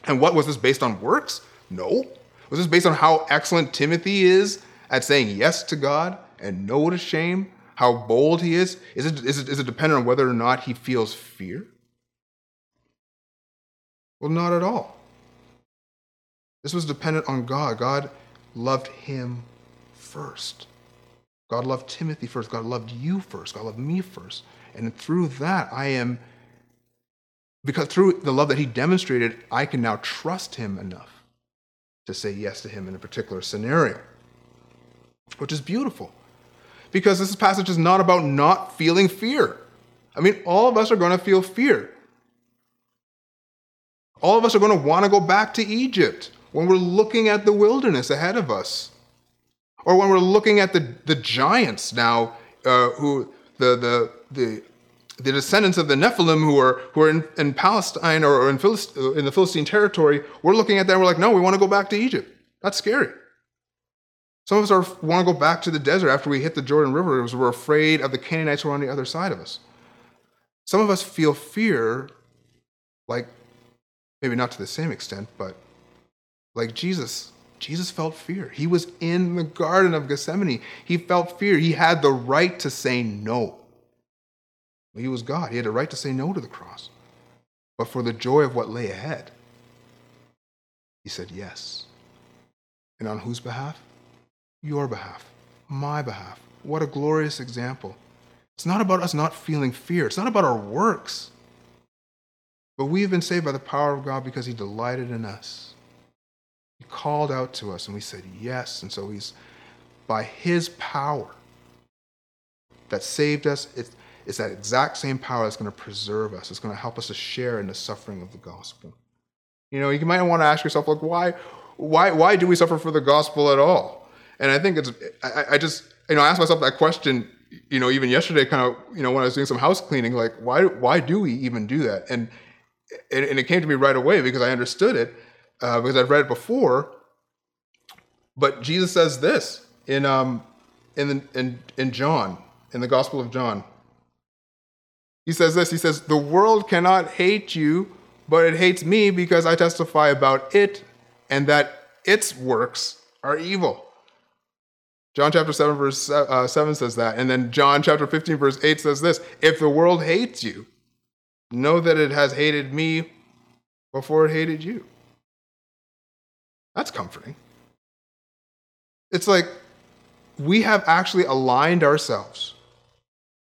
And what was this based on? Works? No. Was this based on how excellent Timothy is at saying yes to God and no to shame? How bold he is? Is it, is it, is it dependent on whether or not he feels fear? Well, not at all. This was dependent on God. God loved him first. God loved Timothy first. God loved you first. God loved me first. And through that, I am, because through the love that he demonstrated, I can now trust him enough to say yes to him in a particular scenario, which is beautiful, because this passage is not about not feeling fear. I mean, all of us are going to feel fear. All of us are going to want to go back to Egypt when we're looking at the wilderness ahead of us, or when we're looking at the, the giants now, uh, who the the the the descendants of the Nephilim who are who are in, in Palestine or in Philist, in the Philistine territory. We're looking at that and we're like, no, we want to go back to Egypt. That's scary. Some of us are, want to go back to the desert after we hit the Jordan River because we're afraid of the Canaanites who are on the other side of us. Some of us feel fear like, maybe not to the same extent, but like Jesus, Jesus felt fear. He was in the Garden of Gethsemane. He felt fear. He had the right to say no. He was God. He had the right to say no to the cross. But for the joy of what lay ahead, he said yes. And on whose behalf? Your behalf. My behalf. What a glorious example. It's not about us not feeling fear. It's not about our works. But we have been saved by the power of God because he delighted in us. He called out to us and we said yes. And so he's, by his power that saved us, it's, it's that exact same power that's going to preserve us. It's going to help us to share in the suffering of the gospel. You know, you might want to ask yourself, like, why, why, why do we suffer for the gospel at all? And I think it's, I, I just, you know, I asked myself that question, you know, even yesterday, kind of, you know, when I was doing some house cleaning, like, why, why do we even do that? And And, and it came to me right away because I understood it, uh, because I'd read it before. But Jesus says this in um in the, in in John, in the Gospel of John. He says this, he says, the world cannot hate you, but it hates me because I testify about it and that its works are evil. John chapter seven, verse uh, seven says that. And then John chapter fifteen, verse eight says this, if the world hates you, know that it has hated me before it hated you. That's comforting. It's like we have actually aligned ourselves.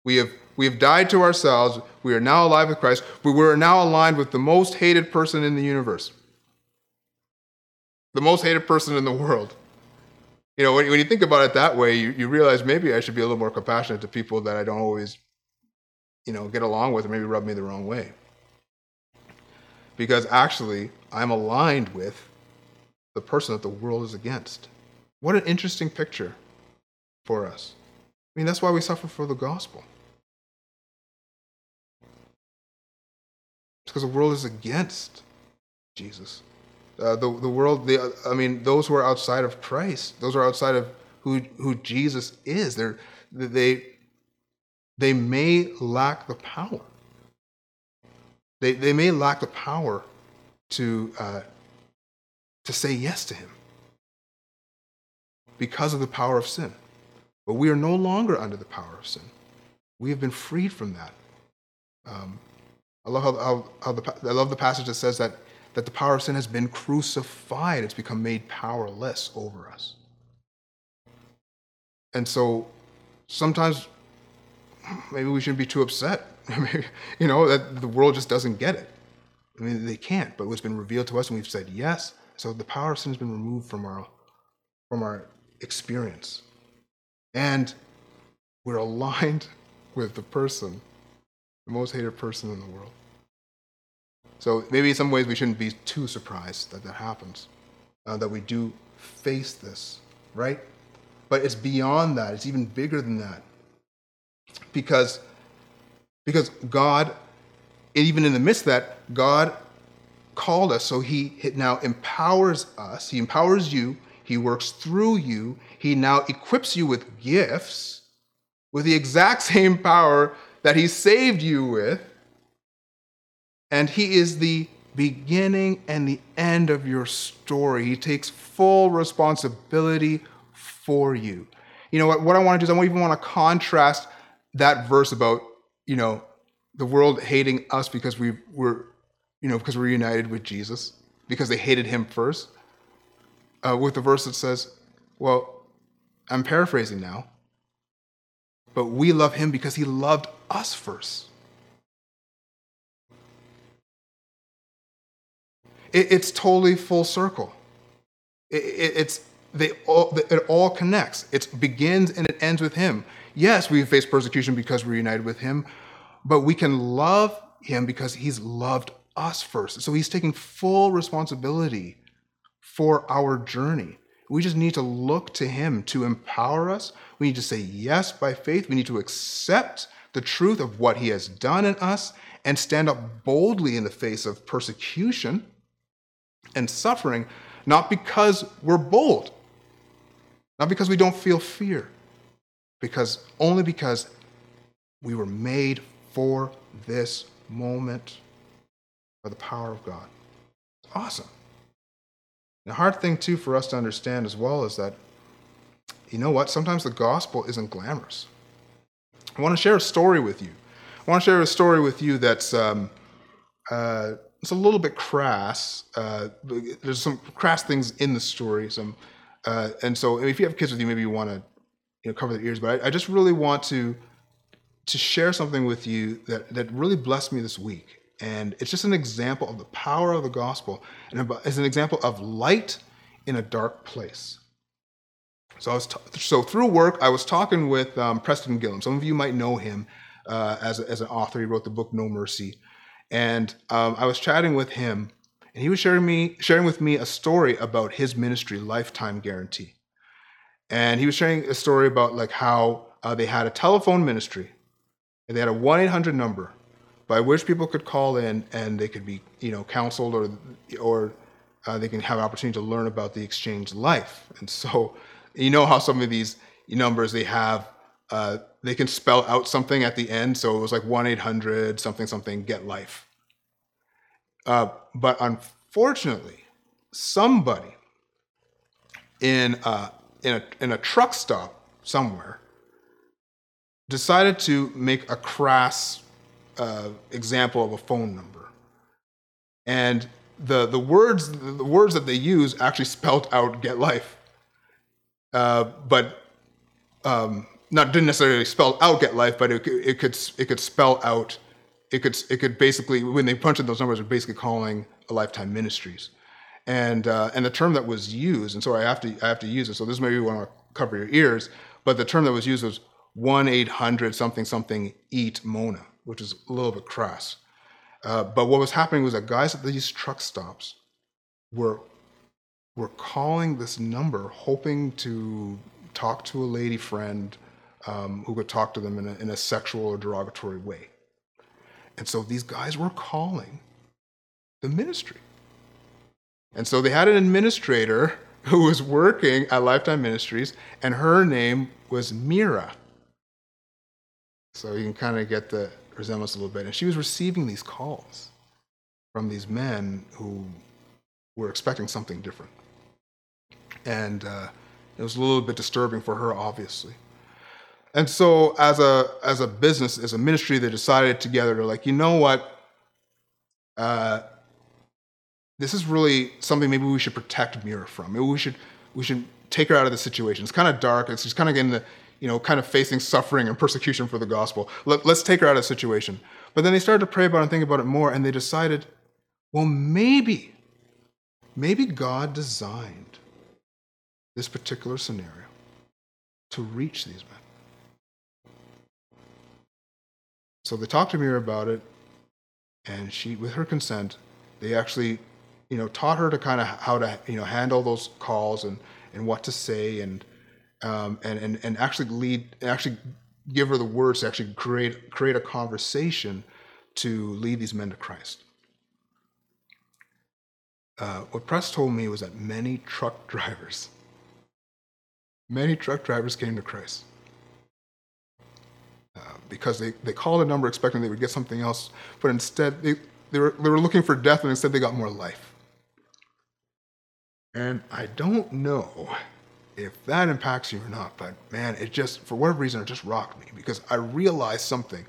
We have we have died to ourselves. We are now alive with Christ. But we are now aligned with the most hated person in the universe. The most hated person in the world. You know, when, when you think about it that way, you, you realize maybe I should be a little more compassionate to people that I don't always, you know, get along with or maybe rub me the wrong way. Because actually, I'm aligned with the person that the world is against. What an interesting picture for us. I mean, that's why we suffer for the gospel. It's because the world is against Jesus. Uh, the the world, the I mean, those who are outside of Christ, those who are outside of who who Jesus is, they they they may lack the power. They they may lack the power to uh, to say yes to him because of the power of sin. But we are no longer under the power of sin. We have been freed from that. Um, I love how, how, how the I love the passage that says that that the power of sin has been crucified. It's become made powerless over us. And so sometimes maybe we shouldn't be too upset. You know, that the world just doesn't get it. I mean, they can't, but it's been revealed to us and we've said yes. So the power of sin has been removed from our from our experience. And we're aligned with the person, the most hated person in the world. So maybe in some ways we shouldn't be too surprised that that happens, uh, that we do face this, right? But it's beyond that. It's even bigger than that. Because, because God, even in the midst of that, God called us. So he now empowers us. He empowers you. He works through you. He now equips you with gifts, with the exact same power that he saved you with. And he is the beginning and the end of your story. He takes full responsibility for you. You know what, what I want to do is I even want to contrast that verse about, you know, the world hating us because we were, you know, because we're united with Jesus, because they hated him first, uh, with the verse that says, well, I'm paraphrasing now, but we love him because he loved us first. It's totally full circle. It's they all. It all connects. It begins and it ends with him. Yes, we face persecution because we're united with him, but we can love him because he's loved us first. So he's taking full responsibility for our journey. We just need to look to him to empower us. We need to say yes by faith. We need to accept the truth of what he has done in us and stand up boldly in the face of persecution and suffering, not because we're bold, not because we don't feel fear, because only because we were made for this moment by the power of God. It's awesome. And the hard thing, too, for us to understand as well is that, you know what, sometimes the gospel isn't glamorous. I want to share a story with you. I want to share a story with you that's... Um, uh, It's a little bit crass. Uh, there's some crass things in the story. Some, uh, and so if you have kids with you, maybe you want to, you know, cover their ears. But I, I just really want to to share something with you that, that really blessed me this week. And it's just an example of the power of the gospel, and it's an example of light in a dark place. So I was t- so through work, I was talking with um, Preston Gillum. Some of you might know him uh, as a, as an author. He wrote the book No Mercy. And um, I was chatting with him, and he was sharing me sharing with me a story about his ministry, Lifetime Guarantee. And he was sharing a story about like how uh, they had a telephone ministry, and they had a one eight hundred number by which people could call in, and they could be, you know, counseled, or or uh, they can have an opportunity to learn about the exchange life. And so, you know how some of these numbers they have uh, they can spell out something at the end. So it was like one eight hundred something, something, get life. Uh, but unfortunately, somebody in uh, in a in a truck stop somewhere decided to make a crass uh, example of a phone number, and the the words the words that they use actually spelled out "get life," uh, but um, not didn't necessarily spell out "get life," but it it could it could spell out. It could it could basically, when they punched in those numbers, they're basically calling a Lifetime Ministries, and uh, and the term that was used, and so I have to I have to use it. So this may be want to cover your ears, but the term that was used was one eight hundred something something eat Mona, which is a little bit crass. Uh, but what was happening was that guys at these truck stops were were calling this number, hoping to talk to a lady friend um, who could talk to them in a, in a sexual or derogatory way. And so these guys were calling the ministry. And so they had an administrator who was working at Lifetime Ministries, and her name was Mira. So you can kind of get the resemblance a little bit. And she was receiving these calls from these men who were expecting something different. And uh, it was a little bit disturbing for her, obviously. And so as a as a business, as a ministry, they decided together, they're like, you know what? Uh, this is really something maybe we should protect Mira from. Maybe we should we should take her out of the situation. It's kind of dark. It's just kind of getting the, you know, kind of facing suffering and persecution for the gospel. Let, let's take her out of the situation. But then they started to pray about it and think about it more, and they decided, well, maybe, maybe God designed this particular scenario to reach these men. So they talked to Mira about it, and she, with her consent, they actually, you know, taught her to kind of how to, you know, handle those calls and, and what to say, and um, and and and actually lead, actually give her the words to actually create create a conversation to lead these men to Christ. Uh, what Press told me was that many truck drivers, many truck drivers came to Christ. Uh, because they, they called a number expecting they would get something else, but instead they, they were they were looking for death, and instead they got more life. And I don't know if that impacts you or not, but man, it just, for whatever reason, it just rocked me, because I realized something,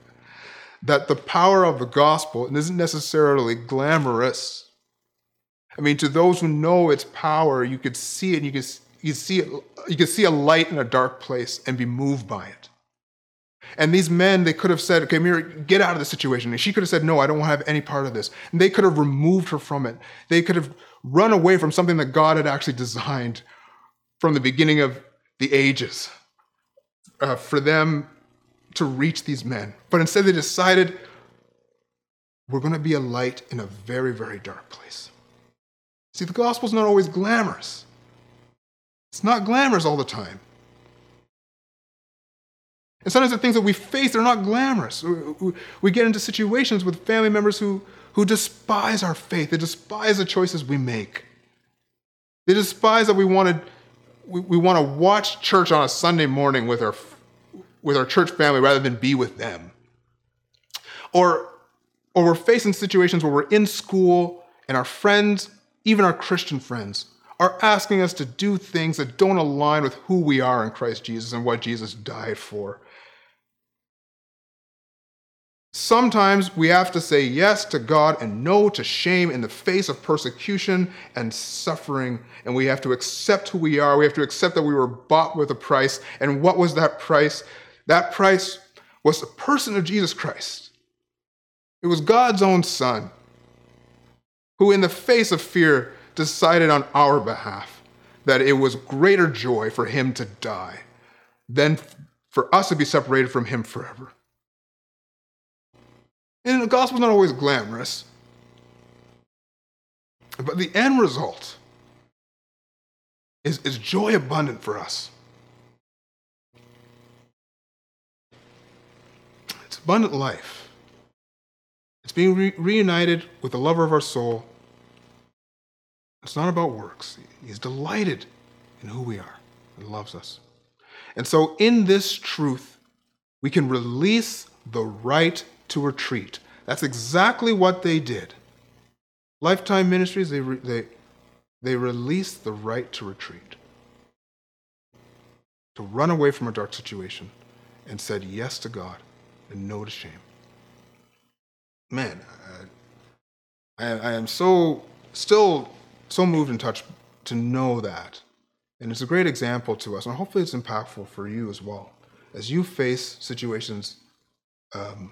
that the power of the gospel isn't necessarily glamorous. I mean, to those who know its power, you could see it, and you could you see it, you could see a light in a dark place and be moved by it. And these men, they could have said, okay, Mira, get out of the situation. And she could have said, no, I don't want to have any part of this. And they could have removed her from it. They could have run away from something that God had actually designed from the beginning of the ages uh, for them to reach these men. But instead they decided, we're going to be a light in a very, very dark place. See, the gospel's not always glamorous. It's not glamorous all the time. And sometimes the things that we face, they're not glamorous. We get into situations with family members who, who despise our faith. They despise the choices we make. They despise that we want to we, we want to watch church on a Sunday morning with our with our church family rather than be with them. Or or we're facing situations where we're in school and our friends, even our Christian friends, are asking us to do things that don't align with who we are in Christ Jesus and what Jesus died for. Sometimes we have to say yes to God and no to shame in the face of persecution and suffering, and we have to accept who we are. We have to accept that we were bought with a price. And what was that price? That price was the person of Jesus Christ. It was God's own Son, who in the face of fear decided on our behalf that it was greater joy for him to die than for us to be separated from him forever. And the gospel's not always glamorous, but the end result is, is joy abundant for us. It's abundant life. It's being re- reunited with the lover of our soul. It's not about works. He's delighted in who we are and loves us. And so in this truth, We can release the right to retreat. That's exactly what they did. Lifetime Ministries, they re- they they released the right to retreat, to run away from a dark situation, and said yes to God and no to shame. Man, I, I, I am so still so moved and touched to know that, and it's a great example to us, and hopefully it's impactful for you as well as you face situations um,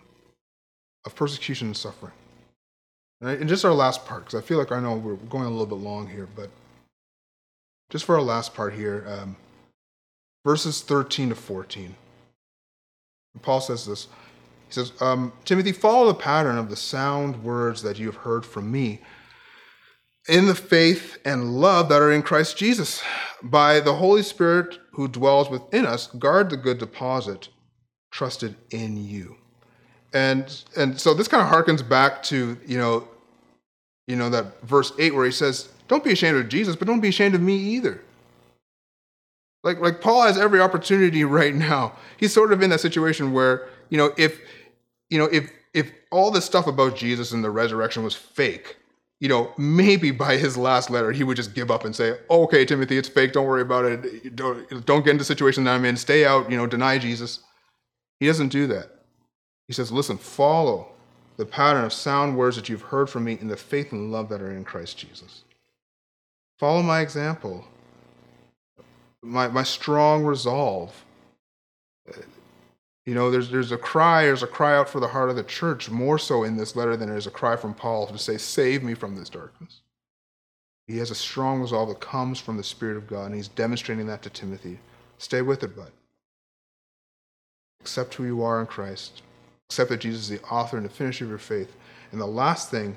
of persecution and suffering. Right? And just our last part, because I feel like I know we're going a little bit long here, but just for our last part here, um, verses thirteen to fourteen. And Paul says this. He says, um, Timothy, follow the pattern of the sound words that you have heard from me in the faith and love that are in Christ Jesus. By the Holy Spirit who dwells within us, guard the good deposit trusted in you. And and so this kind of harkens back to, you know, you know, that verse eight where he says, don't be ashamed of Jesus, but don't be ashamed of me either. Like, like Paul has every opportunity right now. He's sort of in that situation where, you know, if, you know, if, if all this stuff about Jesus and the resurrection was fake, you know, maybe by his last letter, he would just give up and say, okay, Timothy, it's fake. Don't worry about it. Don't, don't get into the situation that I'm in. Stay out, you know, deny Jesus. He doesn't do that. He says, listen, follow the pattern of sound words that you've heard from me in the faith and love that are in Christ Jesus. Follow my example, my my strong resolve. You know, there's there's a cry, there's a cry out for the heart of the church, more so in this letter than there's a cry from Paul to say, save me from this darkness. He has a strong resolve that comes from the Spirit of God, and he's demonstrating that to Timothy. Stay with it, bud. Accept who you are in Christ. Accept that Jesus is the author and the finisher of your faith. And the last thing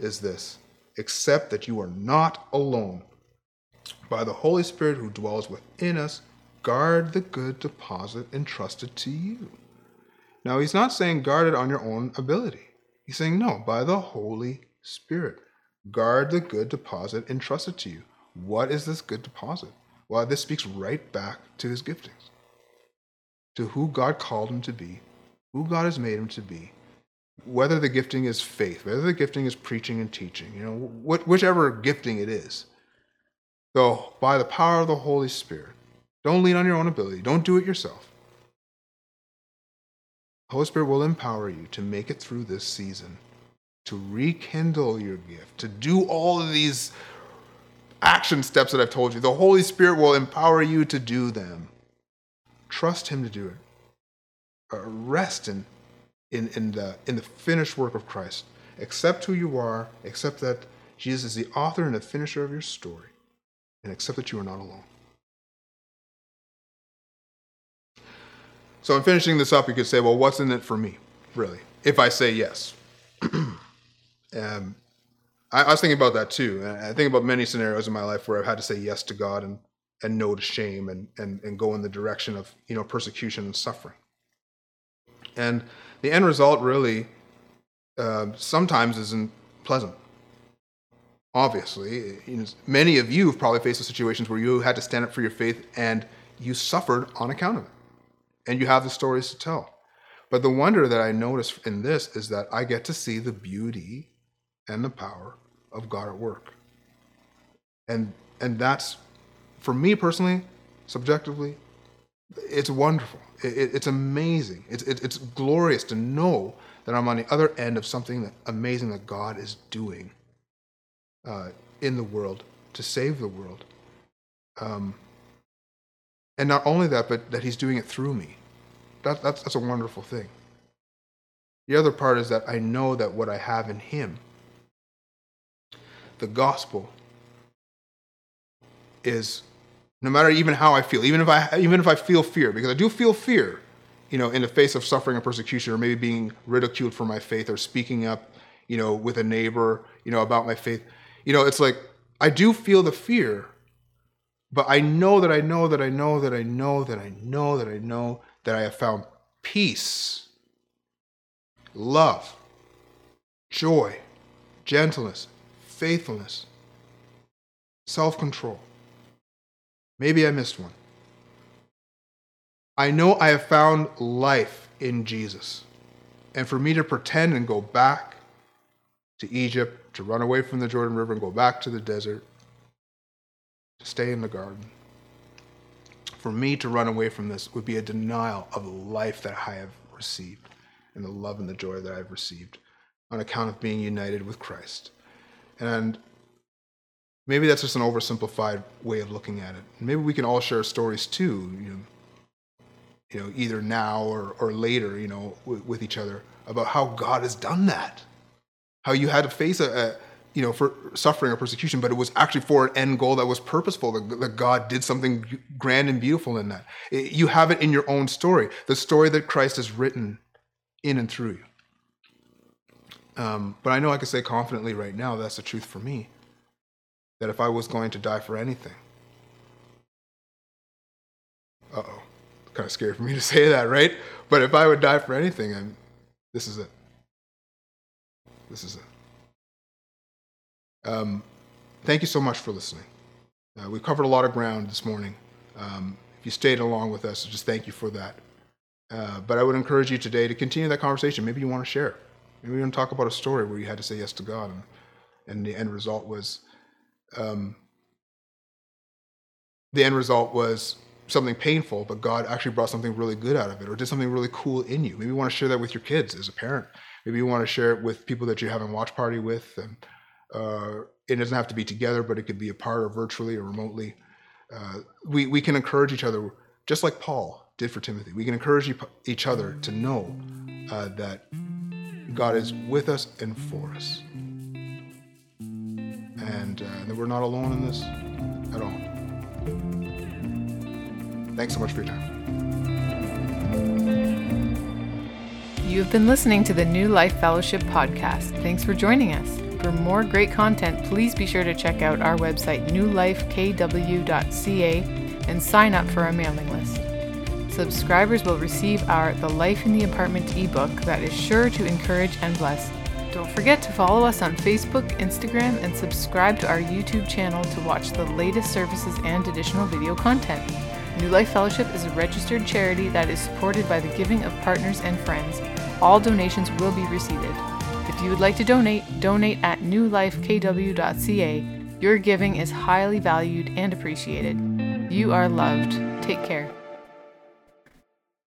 is this. Accept that you are not alone. By the Holy Spirit who dwells within us, guard the good deposit entrusted to you. Now, he's not saying guard it on your own ability. He's saying, no, by the Holy Spirit, guard the good deposit entrusted to you. What is this good deposit? Well, this speaks right back to his giftings, to who God called him to be, who God has made him to be, whether the gifting is faith, whether the gifting is preaching and teaching, you know, wh- whichever gifting it is. So by the power of the Holy Spirit, don't lean on your own ability. Don't do it yourself. The Holy Spirit will empower you to make it through this season, to rekindle your gift, to do all of these action steps that I've told you. The Holy Spirit will empower you to do them. Trust him to do it. Uh, rest in, in, in, the, in the finished work of Christ. Accept who you are. Accept that Jesus is the author and the finisher of your story. And accept that you are not alone. So in finishing this up, you could say, well, what's in it for me, really, if I say yes? um, I, I was thinking about that too. And I think about many scenarios in my life where I've had to say yes to God and, and no to shame and, and, and go in the direction of, you know, persecution and suffering. And the end result really uh, sometimes isn't pleasant. Obviously, you know, many of you have probably faced situations where you had to stand up for your faith and you suffered on account of it. And you have the stories to tell. But the wonder that I notice in this is that I get to see the beauty and the power of God at work. And, and that's, for me personally, subjectively, it's wonderful. It, it's amazing. It's, it, it's glorious to know that I'm on the other end of something that, amazing that God is doing uh, in the world to save the world. Um, and not only that, but that he's doing it through me. That, that's, that's a wonderful thing. The other part is that I know that what I have in him, the gospel, is... No matter even how I feel, even if I even if I feel fear, because I do feel fear, you know, in the face of suffering and persecution, or maybe being ridiculed for my faith, or speaking up, you know, with a neighbor, you know, about my faith. You know, it's like I do feel the fear, but I know that I know that I know that I know that I know that I know that I have found peace, love, joy, gentleness, faithfulness, self-control. Maybe I missed one. I know I have found life in Jesus. And for me to pretend and go back to Egypt, to run away from the Jordan River and go back to the desert, to stay in the garden, for me to run away from this would be a denial of the life that I have received and the love and the joy that I've received on account of being united with Christ. And maybe that's just an oversimplified way of looking at it. Maybe we can all share stories too, you know, you know either now or, or later, you know, with, with each other about how God has done that, how you had to face a, a you know, for suffering or persecution, but it was actually for an end goal that was purposeful, that, that God did something grand and beautiful in that. It, you have it in your own story, the story that Christ has written in and through you. Um, but I know I can say confidently right now that's the truth for me, that if I was going to die for anything, uh-oh, it's kind of scary for me to say that, right? But if I would die for anything, I'm, this is it. This is it. Um, thank you so much for listening. Uh, we covered a lot of ground this morning. Um, if you stayed along with us, just thank you for that. Uh, but I would encourage you today to continue that conversation. Maybe you want to share. Maybe you want to talk about a story where you had to say yes to God, and, and the end result was um, the end result was something painful, but God actually brought something really good out of it, or did something really cool in you. Maybe you want to share that with your kids as a parent. Maybe you want to share it with people that you haven't watch party with, and Uh, it doesn't have to be together, but it could be apart or virtually or remotely. Uh, we, we can encourage each other, just like Paul did for Timothy. We can encourage each other to know uh, that God is with us and for us. And uh, that we're not alone in this at all. Thanks so much for your time. You've been listening to the New Life Fellowship podcast. Thanks for joining us. For more great content, please be sure to check out our website, new life k w dot c a, and sign up for our mailing list. Subscribers will receive our The Life in the Apartment ebook that is sure to encourage and bless. Don't forget to follow us on Facebook, Instagram, and subscribe to our YouTube channel to watch the latest services and additional video content. New Life Fellowship is a registered charity that is supported by the giving of partners and friends. All donations will be received. If you would like to donate, donate at new life k w dot c a. Your giving is highly valued and appreciated. You are loved. Take care.